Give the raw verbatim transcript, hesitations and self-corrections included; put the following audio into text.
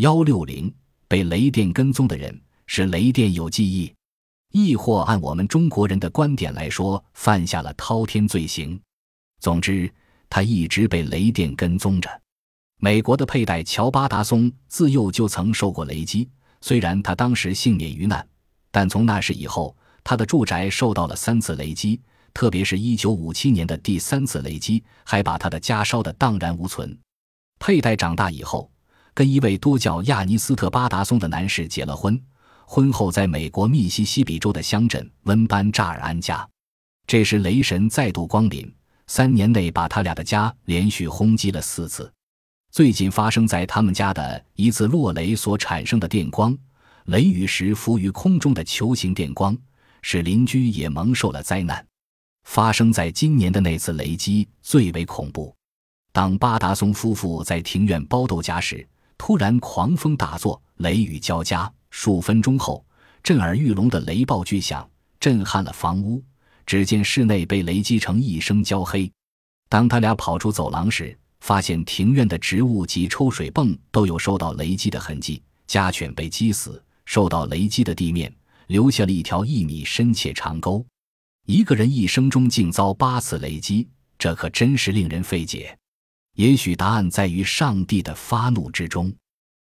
一百六十被雷电跟踪的人，是雷电有记忆，亦或按我们中国人的观点来说，犯下了滔天罪行。总之，他一直被雷电跟踪着。美国的佩戴乔巴达松自幼就曾受过雷击，虽然他当时幸免于难，但从那时以后，他的住宅受到了三次雷击，特别是一九五七年的第三次雷击，还把他的家烧得荡然无存。佩戴长大以后，跟一位多叫亚尼斯特·巴达松的男士结了婚，婚后在美国密西西比州的乡镇温班扎尔安家。这时雷神再度光临，三年内把他俩的家连续轰击了四次。最近发生在他们家的一次落雷所产生的电光，雷雨时浮于空中的球形电光，使邻居也蒙受了灾难。发生在今年的那次雷击最为恐怖。当巴达松夫妇在庭院包豆荚时，突然狂风大作，雷雨交加，数分钟后，震耳欲聋的雷暴巨响震撼了房屋，只见室内被雷击成一身焦黑。当他俩跑出走廊时，发现庭院的植物及抽水泵都有受到雷击的痕迹，家犬被击死，受到雷击的地面留下了一条一米深且长沟。一个人一生中竟遭八次雷击，这可真是令人费解。也许答案在于上帝的发怒之中。